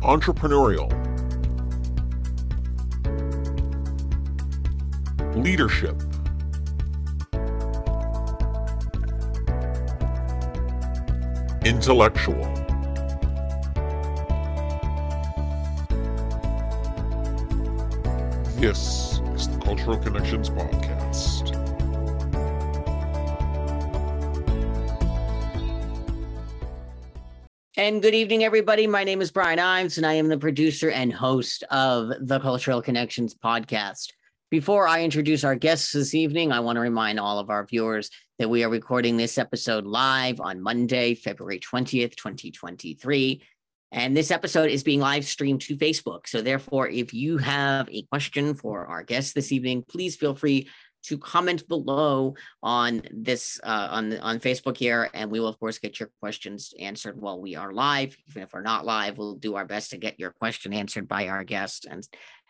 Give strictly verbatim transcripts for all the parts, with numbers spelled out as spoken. entrepreneurial, leadership, intellectual, this is the Cultural Connections Podcast. And good evening, everybody. My name is Brian Ives, and I am the producer and host of the Cultural Connections Podcast. Before I introduce our guests this evening, I want to remind all of our viewers that we are recording this episode live on Monday, February twentieth, twenty twenty-three. And this episode is being live streamed to Facebook. So therefore, if you have a question for our guests this evening, please feel free to comment below on this uh, on on Facebook here, and we will of course get your questions answered while we are live. Even if we're not live, we'll do our best to get your question answered by our guest and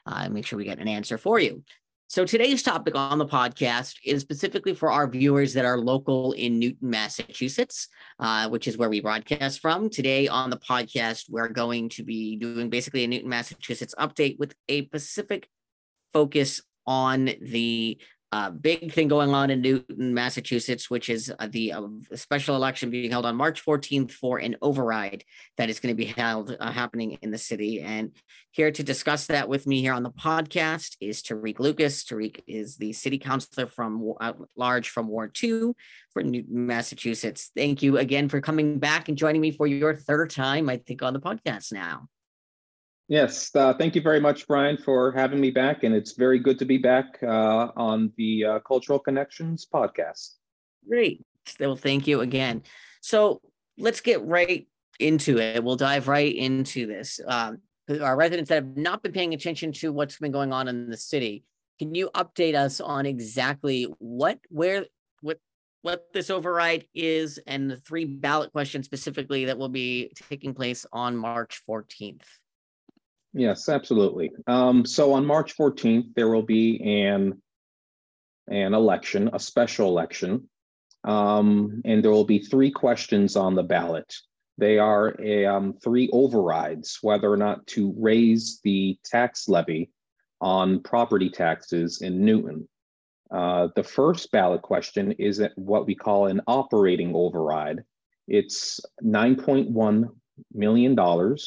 uh, make sure we get an answer for you. So today's topic on the podcast is specifically for our viewers that are local in Newton, Massachusetts, uh, which is where we broadcast from. Today on the podcast, we're going to be doing basically a Newton, Massachusetts update with a specific focus on the Uh, big thing going on in Newton, Massachusetts, which is uh, the uh, special election being held on March fourteenth for an override that is going to be held uh, happening in the city. And here to discuss that with me here on the podcast is Tariq Lucas. Tariq is the city councilor from uh, large from Ward two for Newton, Massachusetts. Thank you again for coming back and joining me for your third time, I think, on the podcast now. Yes, uh, thank you very much, Brian, for having me back, and it's very good to be back uh, on the uh, Cultural Connections Podcast. Great. Well, thank you again. So let's get right into it. We'll dive right into this. Um, our residents that have not been paying attention to what's been going on in the city, can you update us on exactly what, where, what, what this override is, and the three ballot questions specifically that will be taking place on March fourteenth? Yes, absolutely. Um, so on March fourteenth, there will be an, an election, a special election, um, and there will be three questions on the ballot. They are a, um, three overrides, whether or not to raise the tax levy on property taxes in Newton. Uh, the first ballot question is what we call an operating override. It's nine point one million dollars.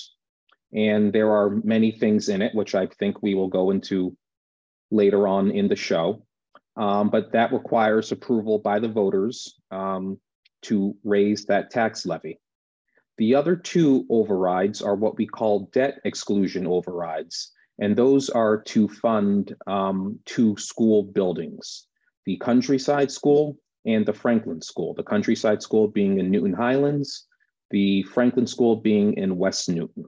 And there are many things in it, which I think we will go into later on in the show. Um, but that requires approval by the voters um, to raise that tax levy. The other two overrides are what we call debt exclusion overrides. And those are to fund um, two school buildings, the Countryside School and the Franklin School. The Countryside School being in Newton Highlands, the Franklin School being in West Newton.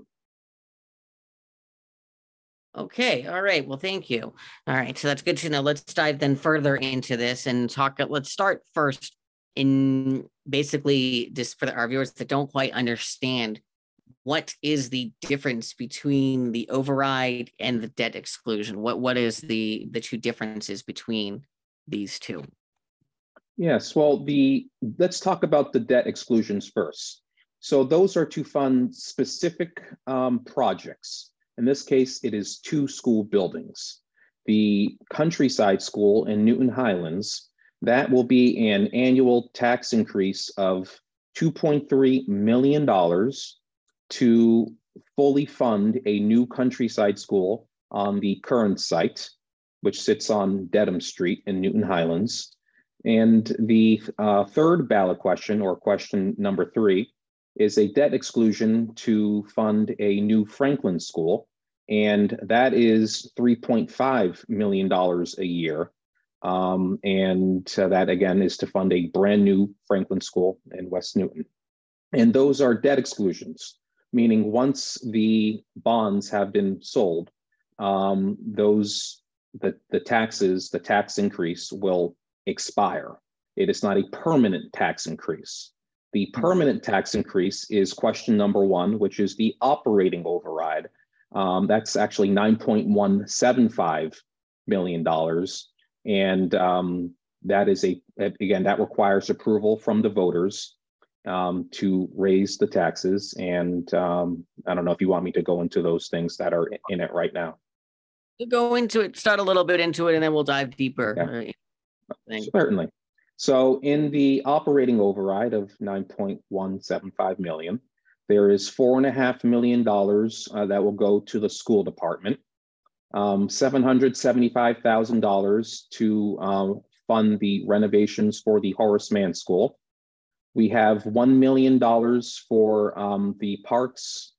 Okay. All right. Well, thank you. All right. So that's good to know. Let's dive then further into this and talk. Let's start first in basically just for our viewers that don't quite understand, what is the difference between the override and the debt exclusion? What What is the, the two differences between these two? Yes. Well, the let's talk about the debt exclusions first. So those are to fund specific um, projects. In this case, it is two school buildings. The Countryside School in Newton Highlands, that will be an annual tax increase of two point three million dollars to fully fund a new Countryside School on the current site, which sits on Dedham Street in Newton Highlands. And the uh, third ballot question, or question number three, is a debt exclusion to fund a new Franklin School, and that is three point five million dollars a year. Um, and uh, that, again, is to fund a brand new Franklin School in West Newton. And those are debt exclusions, meaning once the bonds have been sold, um, those the, the taxes, the tax increase will expire. It is not a permanent tax increase. The permanent tax increase is question number one, which is the operating override. Um, that's actually nine point one seven five million dollars. And um, that is a, again, that requires approval from the voters. um, to raise the taxes. And um, I don't know if you want me to go into those things that are in it right now. We'll go into it, start a little bit into it, and then we'll dive deeper. Okay. Right. Certainly. So in the operating override of nine point one seven five million dollars, there is four and a half million dollars uh, that will go to the school department, um, seven hundred seventy-five thousand dollars to um, fund the renovations for the Horace Mann School. We have one million dollars for um, the parks,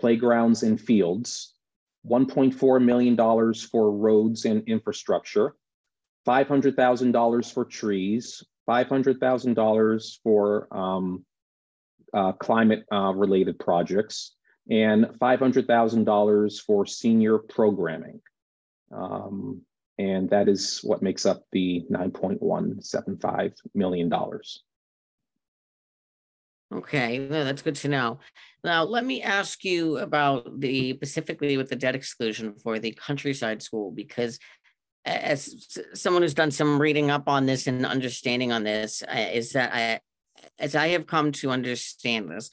playgrounds, and fields, one point four million dollars for roads and infrastructure, five hundred thousand dollars for trees, five hundred thousand dollars for um, uh, climate uh, related projects, and five hundred thousand dollars for senior programming. Um, and that is what makes up the nine point one seven five million dollars. Okay, well, that's good to know. Now, let me ask you about the, specifically with the debt exclusion for the Countryside School, because as someone who's done some reading up on this and understanding on this, is that I, as I have come to understand this,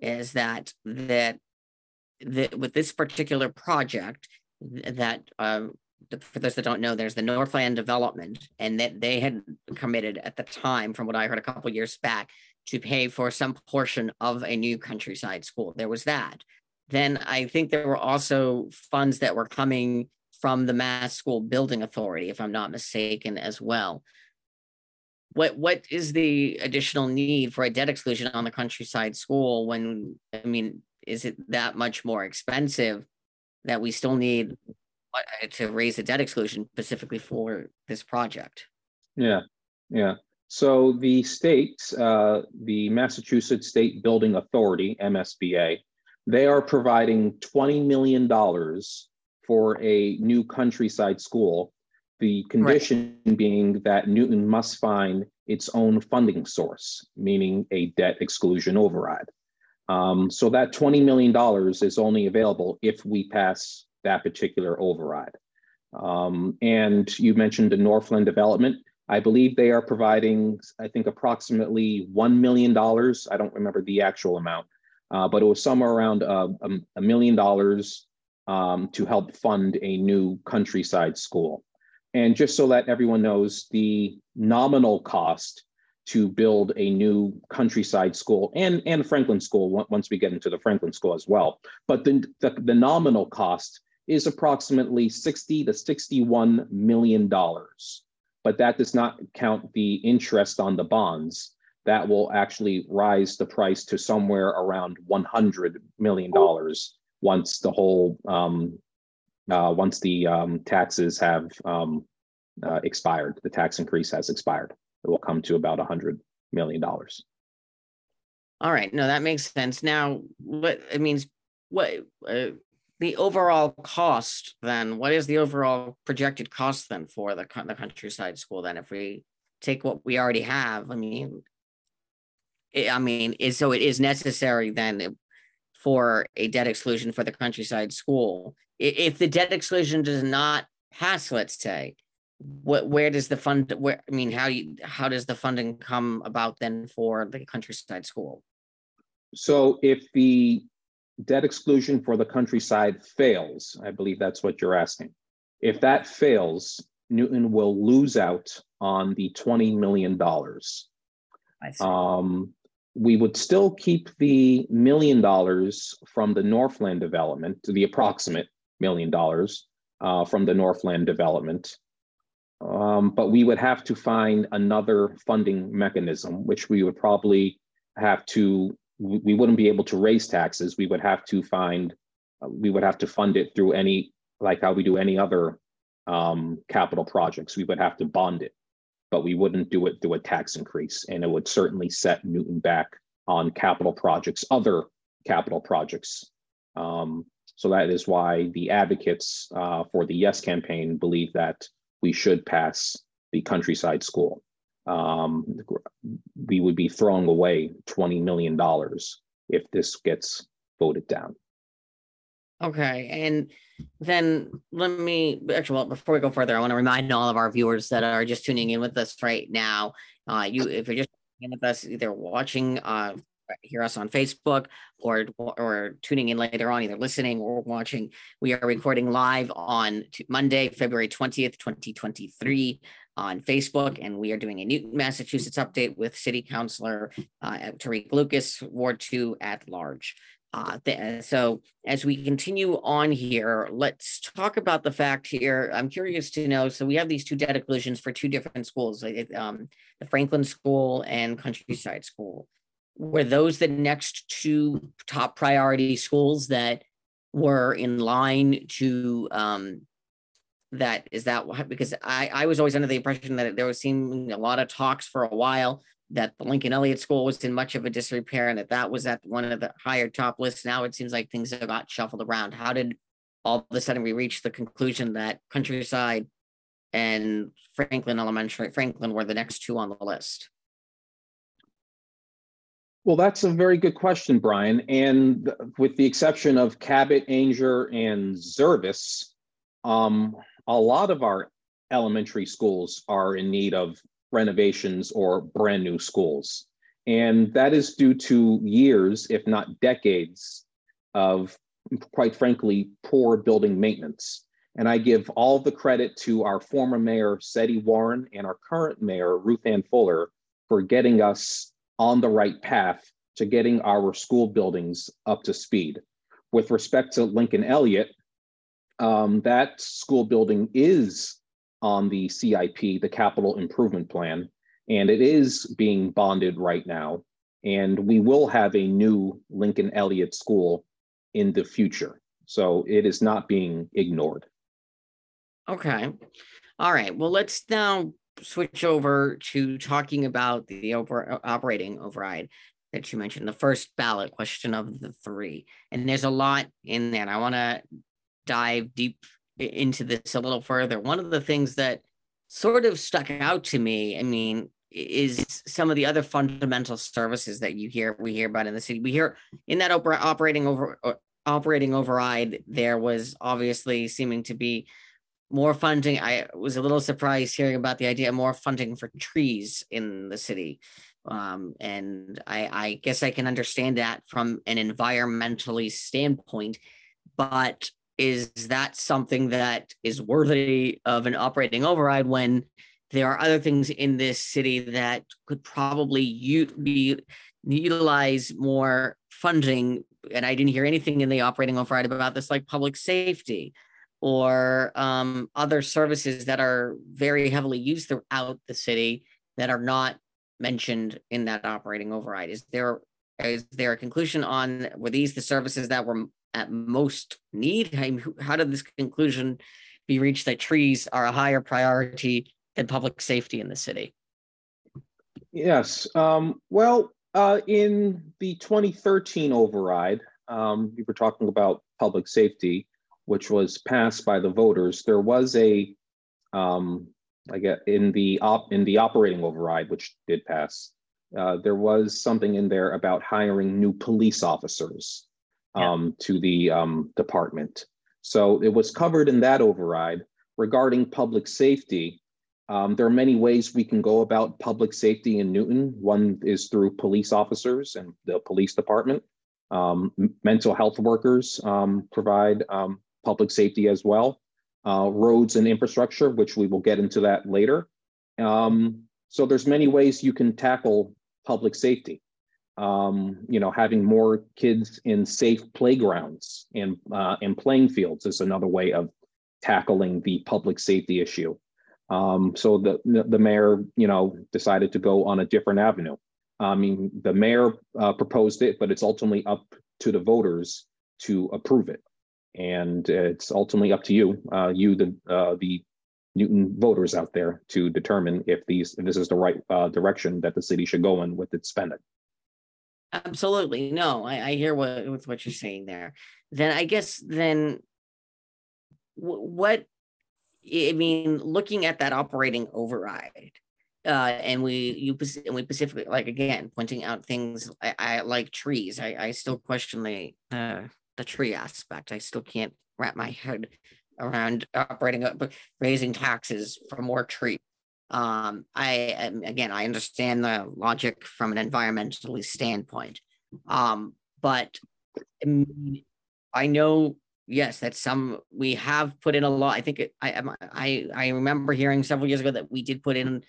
is that that, that with this particular project, that um, for those that don't know, there's the Northland Development, and that they had committed at the time, from what I heard a couple of years back, to pay for some portion of a new Countryside School. There was that. Then I think there were also funds that were coming from the Mass School Building Authority, if I'm not mistaken, as well. What What is the additional need for a debt exclusion on the Countryside School when, I mean, is it that much more expensive that we still need to raise a debt exclusion specifically for this project? Yeah, yeah. So the state, uh, the Massachusetts State Building Authority, M S B A, they are providing twenty million dollars for a new Countryside School, the condition right. being that Newton must find its own funding source, meaning a debt exclusion override. Um, so that twenty million dollars is only available if we pass that particular override. Um, and you mentioned the Northland Development. I believe they are providing, I think, approximately one million dollars. I don't remember the actual amount, uh, but it was somewhere around a uh, million dollars Um, to help fund a new Countryside School. And just so that everyone knows, the nominal cost to build a new Countryside School and, and Franklin School, once we get into the Franklin School as well, but the, the, the nominal cost is approximately sixty to sixty-one million dollars. But that does not count the interest on the bonds. That will actually rise the price to somewhere around one hundred million dollars. Once the whole, um, uh, once the um, taxes have um, uh, expired, the tax increase has expired, it will come to about one hundred million dollars. All right, no, that makes sense. Now, what it means, what uh, the overall cost then, what is the overall projected cost then for the, the Countryside School then? If we take what we already have, I mean, it, I mean, it, so it is necessary then, it, for a debt exclusion for the Countryside School. If the debt exclusion does not pass, let's say, what, where does the fund, where, I mean, how you, how does the funding come about then for the Countryside School? So if the debt exclusion for the Countryside fails, I believe that's what you're asking. If that fails, Newton will lose out on the twenty million dollars. I see. Um, We would still keep the million dollars from the Northland Development, the approximate million dollars uh, from the Northland Development, um, but we would have to find another funding mechanism, which we would probably have to, we wouldn't be able to raise taxes. We would have to find, we would have to fund it through any, like how we do any other um, capital projects. We would have to bond it, but we wouldn't do it through a tax increase. And it would certainly set Newton back on capital projects, other capital projects. Um, so that is why the advocates uh, for the Yes campaign believe that we should pass the Countryside School. Um, we would be throwing away twenty million dollars if this gets voted down. Okay, and then let me, actually, well, before we go further, I want to remind all of our viewers that are just tuning in with us right now, uh, you, if you're just tuning in with us, either watching uh, hear us on Facebook or, or tuning in later on, either listening or watching, we are recording live on Monday, February twentieth, twenty twenty-three on Facebook. And we are doing a Newton, Massachusetts update with City Councilor uh, Tariq Lucas, Ward two at large. Uh, the, so as we continue on here, let's talk about the fact here. I'm curious to know, so we have these two data collisions for two different schools, um, the Franklin School and Countryside School. Were those the next two top priority schools that were in line to um, that? Is that what, because I, I was always under the impression that there was seeming a lot of talks for a while that the Lincoln Elliott School was in much of a disrepair and that that was at one of the higher top lists. Now it seems like things have got shuffled around. How did all of a sudden we reach the conclusion that Countryside and Franklin Elementary, Franklin were the next two on the list? Well, that's a very good question, Brian. And with the exception of Cabot, Angier, and Zervis, um, a lot of our elementary schools are in need of renovations or brand new schools. And that is due to years, if not decades, of quite frankly, poor building maintenance. And I give all the credit to our former mayor, Setti Warren, and our current mayor, Ruthanne Fuller, for getting us on the right path to getting our school buildings up to speed. With respect to Lincoln Elliott, um, that school building is on the C I P, the Capital Improvement Plan, and it is being bonded right now. And we will have a new Lincoln Elliott School in the future. So it is not being ignored. Okay. All right. Well, let's now switch over to talking about the over operating override that you mentioned, the first ballot question of the three. And there's a lot in that. I want to dive deep into this a little further. One of the things that sort of stuck out to me, I mean, is some of the other fundamental services that you hear, we hear about in the city. We hear in that opera, operating over operating override, there was obviously seeming to be more funding. I was a little surprised hearing about the idea of more funding for trees in the city. Um, and I, I guess I can understand that from an environmentally standpoint, but is that something that is worthy of an operating override when there are other things in this city that could probably be utilize more funding? And I didn't hear anything in the operating override about this, like public safety or um, other services that are very heavily used throughout the city that are not mentioned in that operating override. Is there is there a conclusion on, were these the services that were at most need? I mean, how did this conclusion be reached that trees are a higher priority than public safety in the city? Yes, um, well, uh, in the twenty thirteen override, um, we were talking about public safety, which was passed by the voters. There was a, um, I guess in the op in the operating override, which did pass, uh, there was something in there about hiring new police officers um, yeah. to the um, department. So it was covered in that override. Regarding public safety, um, there are many ways we can go about public safety in Newton. One is through police officers and the police department. Um, mental health workers um, provide um, public safety as well, uh, roads and infrastructure, which we will get into that later. Um, so there's many ways you can tackle public safety. Um, you know, having more kids in safe playgrounds and, uh, and playing fields is another way of tackling the public safety issue. Um, so the, the mayor, you know, decided to go on a different avenue. I mean, the mayor uh, proposed it, but it's ultimately up to the voters to approve it. And it's ultimately up to you, uh, you, the uh, the Newton voters out there, to determine if these if this is the right uh, direction that the city should go in with its spending. Absolutely. No, I, I hear what, with what you're saying there. Then I guess then what, I mean, looking at that operating override, uh, and we you and we specifically, like, again, pointing out things I, I like trees. I, I still question the uh, the tree aspect. I still can't wrap my head around operating up, raising taxes for more trees. Um, I again, I understand the logic from an environmentally standpoint, Um, but I know, yes, that's some, we have put in a lot. I think it, I, I, I remember hearing several years ago that we did put in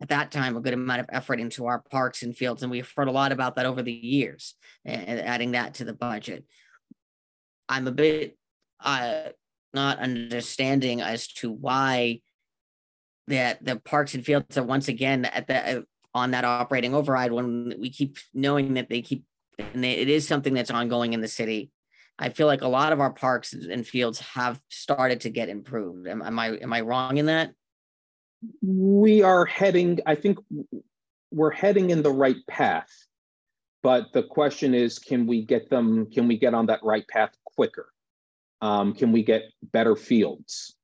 at that time a good amount of effort into our parks and fields. And we've heard a lot about that over the years and adding that to the budget. I'm a bit uh, not understanding as to why that the parks and fields are once again at the on that operating override when we keep knowing that they keep, and it is something that's ongoing in the city. I feel like a lot of our parks and fields have started to get improved. Am, am I am I wrong in that? We are heading, I think we're heading in the right path, but the question is, can we get them, can we get on that right path quicker? Um, can we get better fields?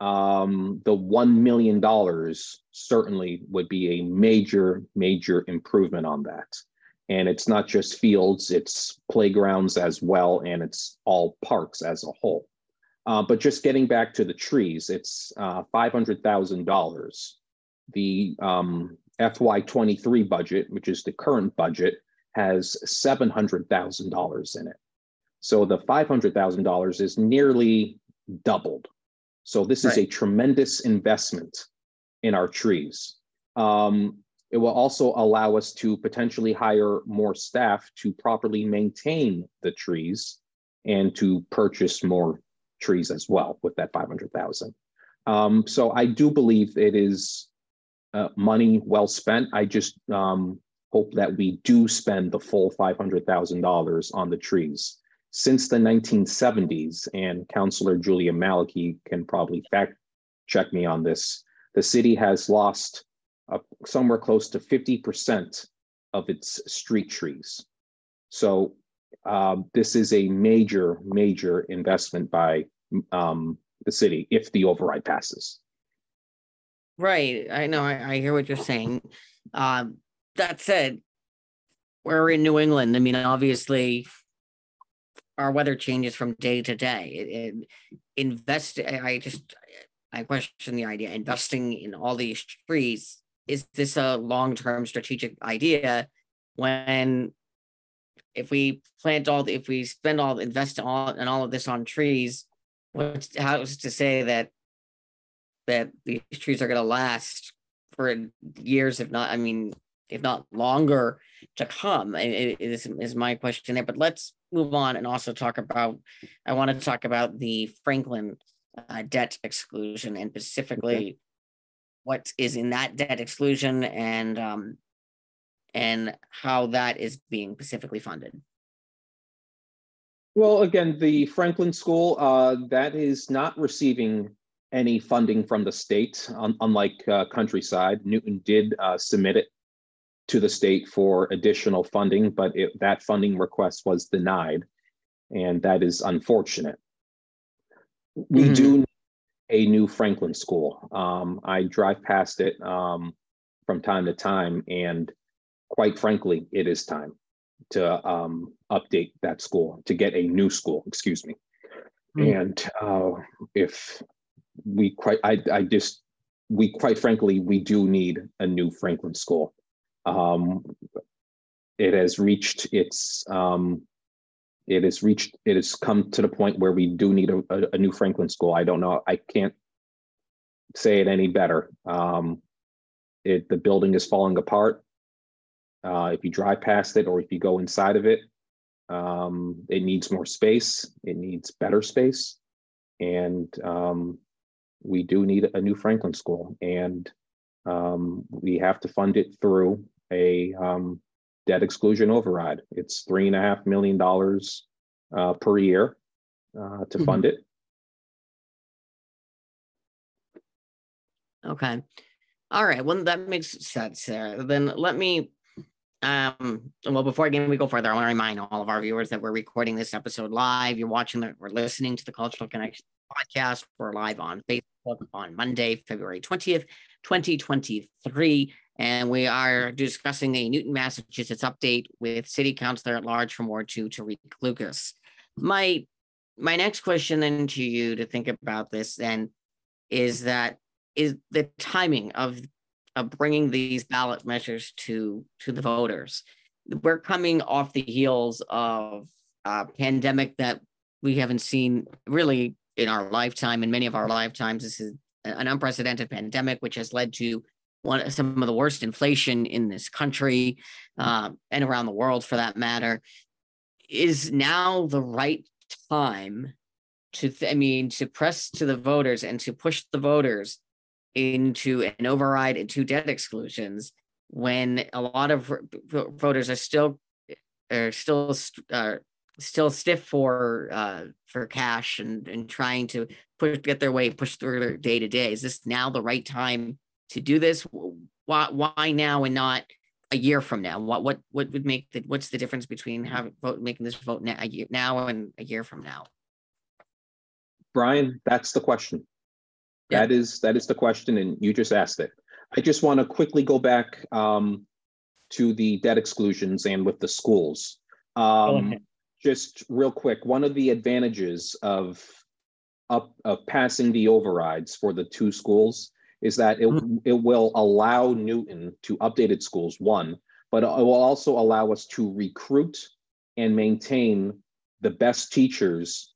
Um, the one million dollars certainly would be a major, major improvement on that. And it's not just fields, it's playgrounds as well, and it's all parks as a whole. Uh, but just getting back to the trees, it's uh, five hundred thousand dollars. The um, F Y twenty-three budget, which is the current budget, has seven hundred thousand dollars in it. So the five hundred thousand dollars is nearly doubled. So this right. is a tremendous investment in our trees. Um, it will also allow us to potentially hire more staff to properly maintain the trees and to purchase more trees as well with that five hundred thousand. Um, so I do believe it is uh, money well spent. I just um, hope that we do spend the full five hundred thousand dollars on the trees. Since the nineteen seventies, and Councillor Julia Malachi can probably fact check me on this, the city has lost uh, somewhere close to fifty percent of its street trees. So Uh, this is a major, major investment by um, the city if the override passes. Right. I know. I, I hear what you're saying. Uh, that said, we're in New England. I mean, obviously, our weather changes from day to day. It, it invest. I just I question the idea investing in all these trees. Is this a long-term strategic idea when? If we plant all, if we spend all, invest all, and all of this on trees, what's how's to say that that these trees are going to last for years, if not, I mean, if not longer to come? It, it is, is my question there. But let's move on and also talk about. I want to talk about the Franklin uh, debt exclusion and specifically okay. what is in that debt exclusion and. Um, and how that is being specifically funded? Well, again, the Franklin School, uh, that is not receiving any funding from the state, um, unlike uh, Countryside. Newton did uh, submit it to the state for additional funding, but it, that funding request was denied, and that is unfortunate. We mm-hmm. do need a new Franklin School. Um, I drive past it um, from time to time, and quite frankly, it is time to um, update that school, to get a new school, excuse me. Mm. And uh, if we quite, I, I just, we quite frankly, we do need a new Franklin School. Um, it has reached its, um, it has reached, it has come to the point where we do need a, a, a new Franklin School. I don't know, I can't say it any better. Um, it, the building is falling apart. Uh, if you drive past it or if you go inside of it, um, it needs more space. It needs better space. And um, we do need a new Franklin School. And um, we have to fund it through a um, debt exclusion override. It's three and a half million dollars uh, per year uh, to mm-hmm. fund it. Okay. All right. Well, that makes sense there. Then let me... Um, well, before again we go further, I want to remind all of our viewers that we're recording this episode live. You're watching that we're listening to the Cultural Connections Podcast. We're live on Facebook on Monday, February twentieth, twenty twenty-three. And we are discussing a Newton, Massachusetts update with City Councilor at Large from Ward two, Tariq Lucas. My my next question then to you to think about this then is that is the timing of Of bringing these ballot measures to to the voters. we're coming off the heels of a pandemic that we haven't seen really in our lifetime, in many of our lifetimes. This is an unprecedented pandemic, which has led to one, some of the worst inflation in this country uh, and around the world for that matter. Is now the right time to, th- I mean, to press to the voters and to push the voters into an override and two debt exclusions when a lot of voters are still are still uh, still stiff for uh, for cash and and trying to push get their way push through their day to day. Is this now the right time to do this? Why why now and not a year from now? What what what would make the what's the difference between having vote making this vote now, a year, now and a year from now? Brian, that's the question. Yeah. That is that is the question, and you just asked it. I just want to quickly go back um, to the debt exclusions and with the schools. Um, oh, okay. Just real quick, one of the advantages of, of of passing the overrides for the two schools is that it mm-hmm. it will allow Newton to update its schools, one, but it will also allow us to recruit and maintain the best teachers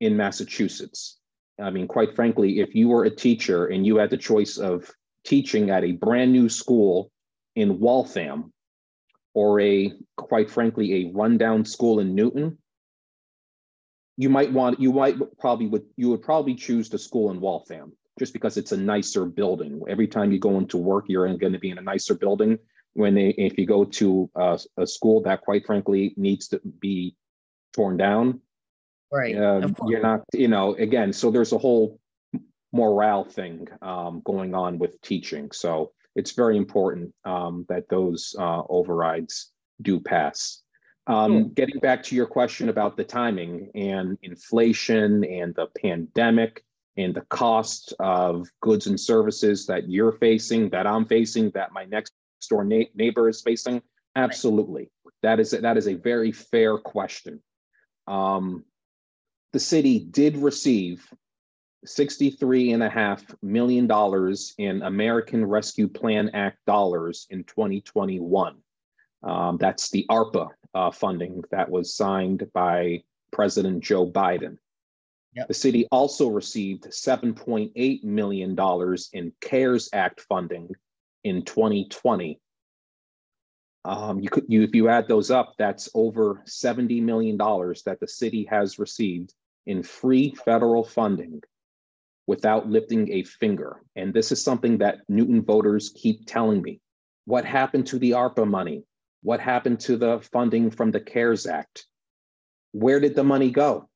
in Massachusetts. I mean, quite frankly, if you were a teacher and you had the choice of teaching at a brand new school in Waltham or a, quite frankly, a rundown school in Newton, you might want, you might probably would, you would probably choose the school in Waltham just because it's a nicer building. Every time you go into work, you're going to be in a nicer building. When they, if you go to a, a school that, quite frankly, needs to be torn down, right? Uh, you're not, you know, again, so there's a whole morale thing um, going on with teaching. So it's very important um, that those uh, overrides do pass. Um, mm. Getting back to your question about the timing and inflation and the pandemic and the cost of goods and services that you're facing, that I'm facing, that my next door na- neighbor is facing, absolutely. Right. That is, that is a very fair question. Um, the city did receive sixty-three and a half million dollars in American Rescue Plan Act dollars in twenty twenty-one. Um, that's the ARPA uh, funding that was signed by President Joe Biden. Yep. The city also received seven point eight million dollars in CARES Act funding in twenty twenty. Um, you could, you, if you add those up, that's over seventy million dollars that the city has received in free federal funding without lifting a finger. And this is something that Newton voters keep telling me. What happened to the ARPA money? What happened to the funding from the CARES Act? Where did the money go?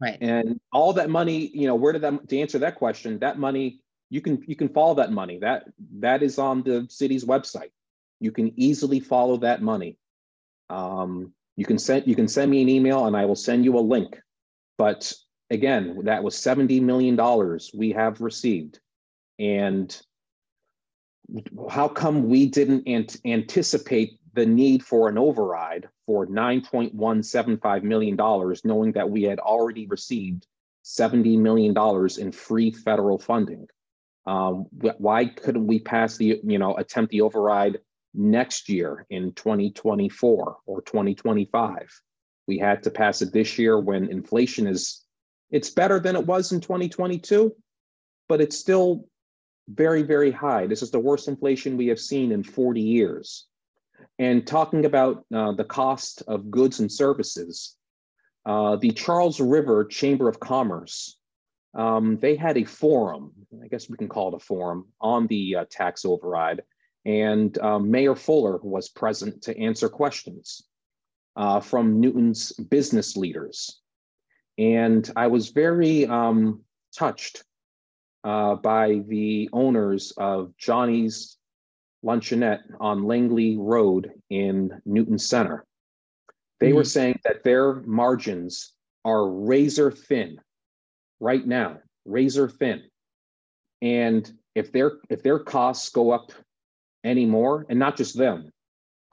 Right. And all that money, you know, where did that, to answer that question, that money, you can you can follow that money. That that is on the city's website. You can easily follow that money. Um, you can send you can send me an email and I will send you a link. But again, that was seventy million dollars we have received. And how come we didn't ant- anticipate the need for an override for nine point one seven five million dollars, knowing that we had already received seventy million dollars in free federal funding? Um, why couldn't we pass the, you know, attempt the override next year in twenty twenty-four or twenty twenty-five? We had to pass it this year when inflation is, it's better than it was in twenty twenty-two, but it's still very, very high. This is the worst inflation we have seen in forty years. And talking about uh, the cost of goods and services, uh, the Charles River Chamber of Commerce, um, they had a forum, I guess we can call it a forum, on the uh, tax override. And uh, Mayor Fuller was present to answer questions uh, from Newton's business leaders. And I was very um, touched uh, by the owners of Johnny's Luncheonette on Langley Road in Newton Center. They mm-hmm. were saying that their margins are razor thin right now, razor thin. And if their if their costs go up anymore, and not just them,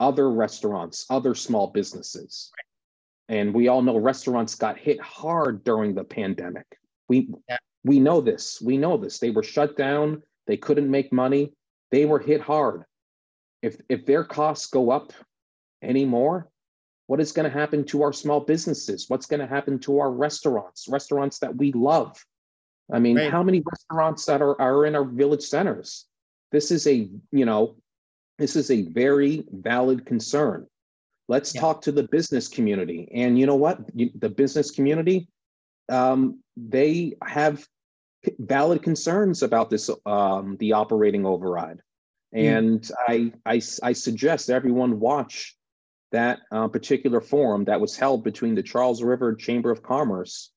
other restaurants, other small businesses. Right. And we all know restaurants got hit hard during the pandemic. We yeah. we know this, we know this. They were shut down, they couldn't make money, they were hit hard. If if their costs go up, anymore. What is going to happen to our small businesses? What's going to happen to our restaurants, restaurants that we love? I mean, right. How many restaurants that are, are in our village centers? This is a, you know, this is a very valid concern. Let's yeah. talk to the business community. And you know what? The business community, um, they have valid concerns about this, um, the operating override. And mm. I, I, I suggest everyone watch that uh, particular forum that was held between the Charles River Chamber of Commerce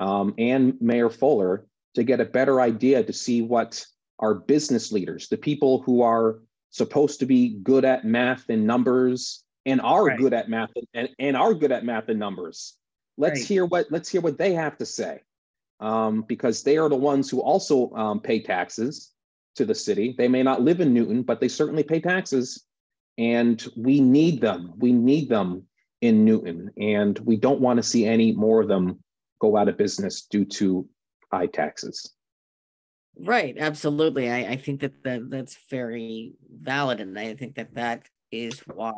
um, and Mayor Fuller to get a better idea, to see what our business leaders, the people who are supposed to be good at math and numbers and are right. good at math and, and, and are good at math and numbers. Let's right. hear what let's hear what they have to say, um, because they are the ones who also um, pay taxes to the city. They may not live in Newton, but they certainly pay taxes. And we need them. We need them in Newton. And we don't want to see any more of them go out of business due to high taxes. Right. Absolutely. I, I think that, that that's very valid. And I think that that is why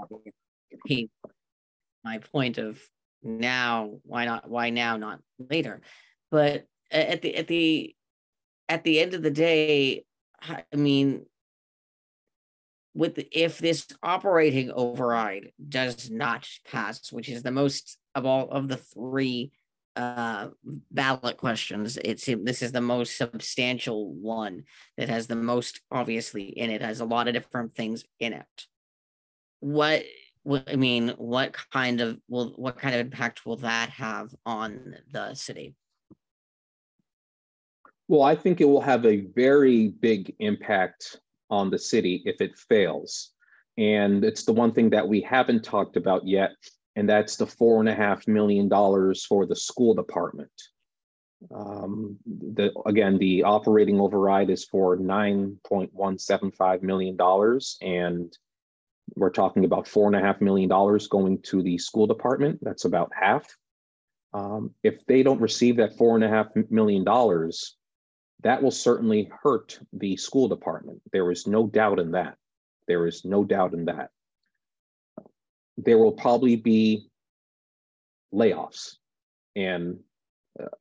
my point of now, why not, why now, not later. But at the, at the, at the end of the day, I mean, with if this operating override does not pass, which is the most of all of the three uh, ballot questions, it seems this is the most substantial one that has the most obviously in it, has a lot of different things in it. What, what I mean, what kind of will what kind of impact will that have on the city? Well, I think it will have a very big impact on the city if it fails. And it's the one thing that we haven't talked about yet, and that's the four and a half million dollars for the school department. Um, the, again, the operating override is for nine point one seven five million dollars, and we're talking about four and a half million dollars going to the school department. That's about half. Um, if they don't receive that four and a half million dollars, that will certainly hurt the school department. There is no doubt in that. There is no doubt in that. There will probably be layoffs and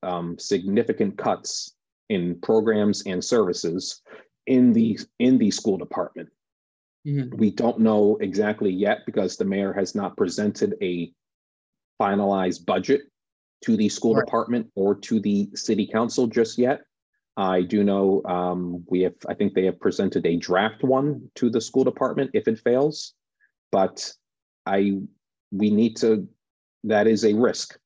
um, significant cuts in programs and services in the, in the school department. Mm-hmm. We don't know exactly yet because the mayor has not presented a finalized budget to the school right. department or to the city council just yet. I do know um, we have, I think they have presented a draft one to the school department if it fails, but I, we need to, that is a risk.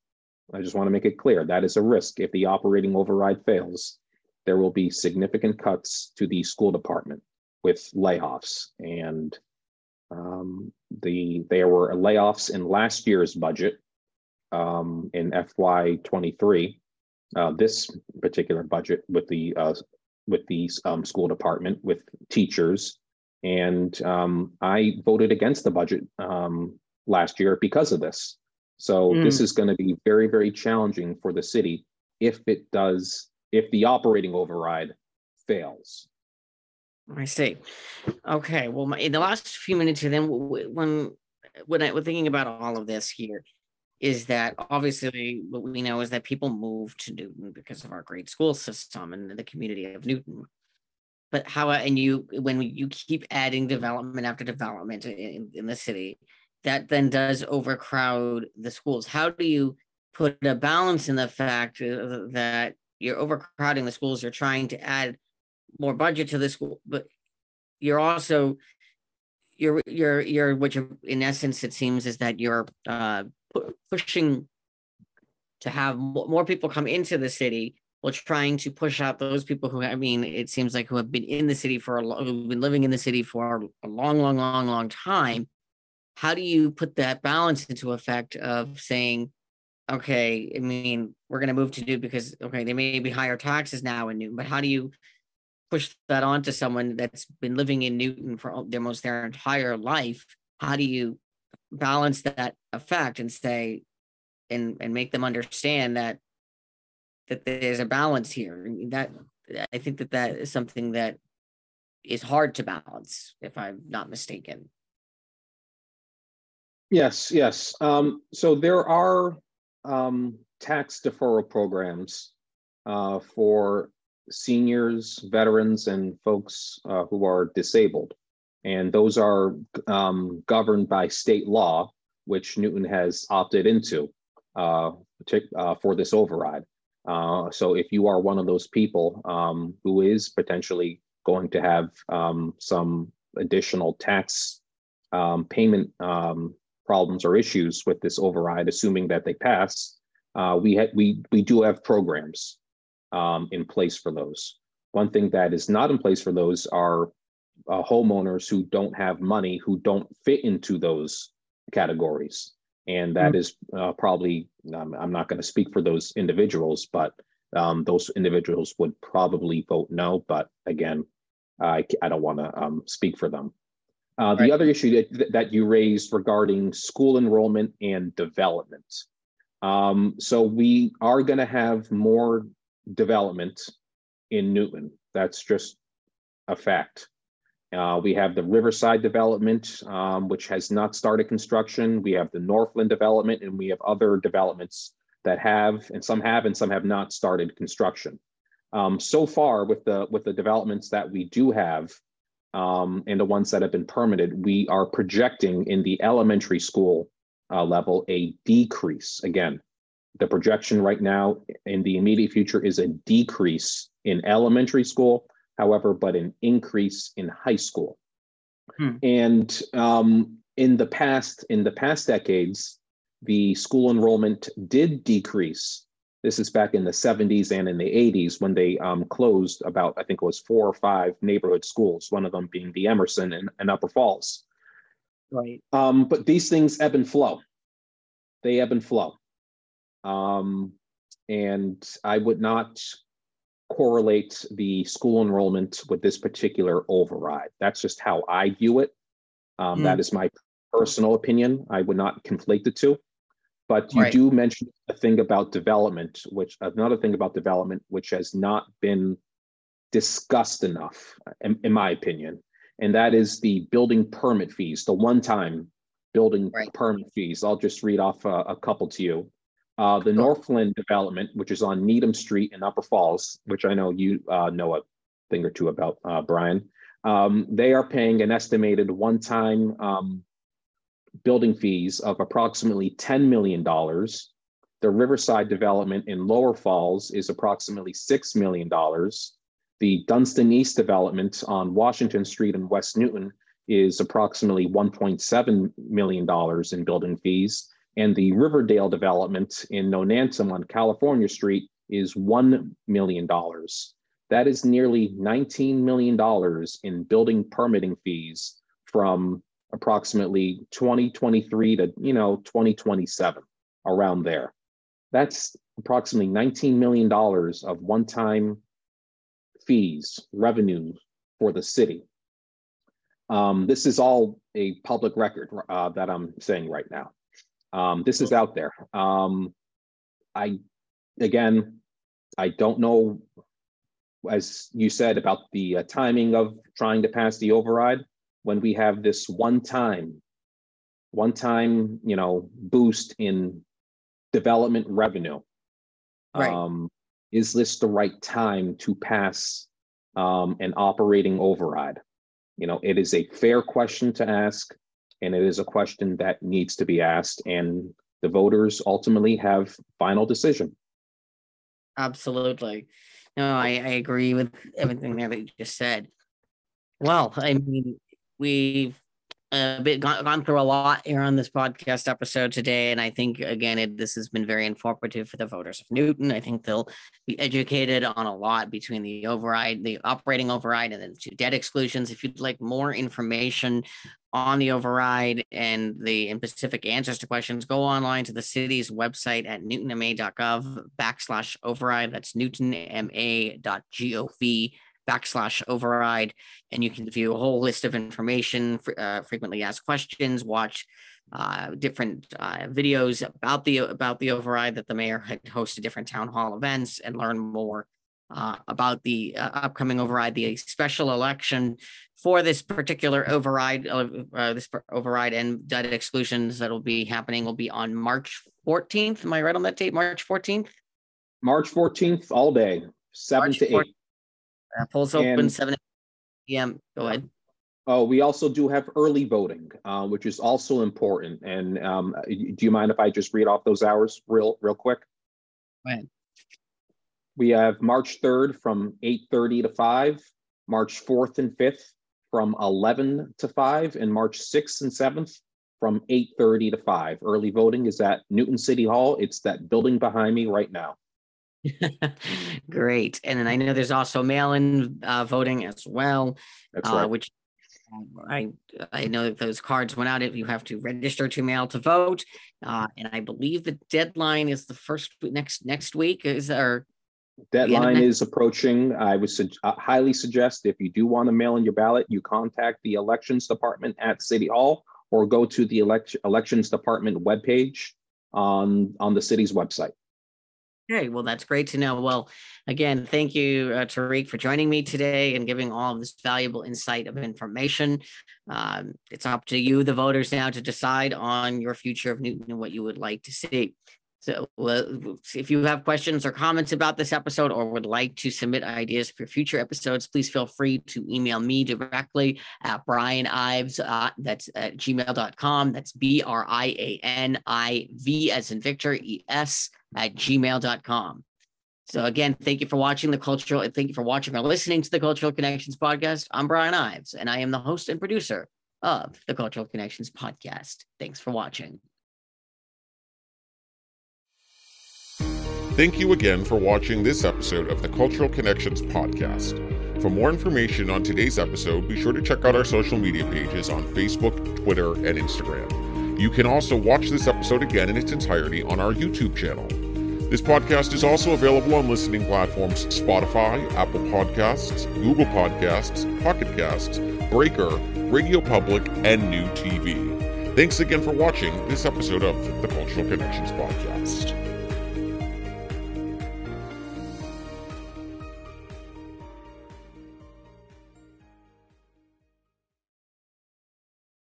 I just want to make it clear. That is a risk. If the operating override fails, there will be significant cuts to the school department with layoffs. And um, the, there were layoffs in last year's budget um, in F Y twenty-three. Uh, this particular budget with the uh, with the um, school department, with teachers, and um, I voted against the budget um, last year because of this. So mm. this is going to be very, very challenging for the city if it does, if the operating override fails. I see. Okay. Well, my, in the last few minutes, then when when I was thinking about all of this here. Is that obviously what we know is that people move to Newton because of our great school system and the community of Newton. But how, and you, when you keep adding development after development in, in the city, that then does overcrowd the schools. How do you put a balance in the fact that you're overcrowding the schools, you're trying to add more budget to the school, but you're also, you're, you're, you're, what you're, in essence, it seems is that you're, uh, pushing to have more people come into the city while trying to push out those people who, I mean, it seems like who have been in the city for a long, who've been living in the city for a long, long, long, long time. How do you put that balance into effect of saying, okay, I mean, we're going to move to do because, okay, there may be higher taxes now in Newton, but how do you push that on to someone that's been living in Newton for almost their entire life? How do you balance that effect and say and and make them understand that that there's a balance here? That I think that that is something that is hard to balance, if I'm not mistaken. Yes, yes. Um, so there are um, tax deferral programs uh, for seniors, veterans, and folks uh, who are disabled. And those are um, governed by state law, which Newton has opted into uh, to, uh, for this override. Uh, so if you are one of those people um, who is potentially going to have um, some additional tax um, payment um, problems or issues with this override, assuming that they pass, uh, we, ha- we, we do have programs um, in place for those. One thing that is not in place for those are Uh, homeowners who don't have money, who don't fit into those categories. And that is uh, probably, um, I'm not going to speak for those individuals, but um, those individuals would probably vote no. But again, I, I don't want to um, speak for them. Uh, the right. other issue that, that you raised regarding school enrollment and development. Um, so we are going to have more development in Newton. That's just a fact. Uh, we have the Riverside development, um, which has not started construction. We have the Northland development, and we have other developments that have, and some have, and some have not started construction. Um, so far, with the with the developments that we do have, um, and the ones that have been permitted, we are projecting in the elementary school uh, level a decrease. Again, the projection right now in the immediate future is a decrease in elementary school. However, but an increase in high school. Hmm. And um, in the past, in the past decades, the school enrollment did decrease. This is back in the seventies and in the eighties when they um, closed about, I think it was four or five neighborhood schools, one of them being the Emerson and, and Upper Falls. Right. Um, but these things ebb and flow. They ebb and flow. Um, and I would not correlate the school enrollment with this particular override. That's just how I view it. Um, mm. That is my personal opinion. I would not conflate the two. But you right. do mention a thing about development, which another thing about development, which has not been discussed enough, in, in my opinion, and that is the building permit fees, the one-time building right. permit fees. I'll just read off a, a couple to you. Uh, the Northland development, which is on Needham Street in Upper Falls, which I know you uh, know a thing or two about, uh, Brian, um, they are paying an estimated one-time um, building fees of approximately ten million dollars. The Riverside development in Lower Falls is approximately six million dollars. The Dunstan East development on Washington Street in West Newton is approximately one point seven million dollars in building fees. And the Riverdale development in Nonantum on California Street is one million dollars. That is nearly nineteen million dollars in building permitting fees from approximately twenty twenty-three to, you know, twenty twenty-seven, around there. That's approximately nineteen million dollars of one-time fees, revenue for the city. Um, this is all a public record uh, that I'm saying right now. Um, this is out there. Um, I, again, I don't know, as you said, about the uh, timing of trying to pass the override when we have this one time, one time, you know, boost in development revenue. Right. Um, is this the right time to pass um, an operating override? You know, it is a fair question to ask. And it is a question that needs to be asked, and the voters ultimately have final decision. Absolutely. No, I, I agree with everything there that you just said. Well, I mean, we've a bit gone, gone through a lot here on this podcast episode today. And I think, again, it, this has been very informative for the voters of Newton. I think they'll be educated on a lot between the override, the operating override, and then the two debt exclusions. If you'd like more information on the override and the and specific answers to questions, go online to the city's website at newtonma.gov backslash override. That's newtonma.gov backslash override. And you can view a whole list of information, uh, frequently asked questions, watch uh, different uh, videos about the, about the override that the mayor had hosted, different town hall events, and learn more uh, about the uh, upcoming override, the special election for this particular override, uh, uh, this override and debt exclusions that will be happening will be on March fourteenth. Am I right on that date? March fourteenth? March fourteenth, all day, seven to eight. Uh, polls open and, seven p m Go ahead. Oh, we also do have early voting, uh, which is also important. And um, do you mind if I just read off those hours real, real quick? Go ahead. We have March third from eight thirty to five, March fourth and fifth from eleven to five, and March sixth and seventh from eight thirty to five. Early voting is at Newton City Hall. It's that building behind me right now. Great. And then I know there's also mail-in uh, voting as well. That's right. Uh, which I I know that those cards went out. If you have to register to mail to vote, uh, and I believe the deadline is the first next next week. Is there deadline is approaching? I would su- uh, highly suggest if you do want to mail in your ballot, you contact the elections department at City Hall or go to the elect- elections department webpage on on the city's website. Okay, well, that's great to know. Well, again, thank you, uh, Tariq, for joining me today and giving all of this valuable insight of information. Um, it's up to you, the voters, now to decide on your future of Newton and what you would like to see. So uh, if you have questions or comments about this episode or would like to submit ideas for future episodes, please feel free to email me directly at Brian Ives, uh, that's at gmail dot com. That's B R I A N I V as in Victor, E S at gmail dot com. So again, thank you for watching the cultural and thank you for watching or listening to the Cultural Connections Podcast. I'm Brian Ives, and I am the host and producer of the Cultural Connections Podcast. Thanks for watching. Thank you again for watching this episode of the Cultural Connections Podcast. For more information on today's episode, be sure to check out our social media pages on Facebook, Twitter, and Instagram. You can also watch this episode again in its entirety on our YouTube channel. This podcast is also available on listening platforms Spotify, Apple Podcasts, Google Podcasts, Pocket Casts, Breaker, Radio Public, and New T V. Thanks again for watching this episode of the Cultural Connections Podcast.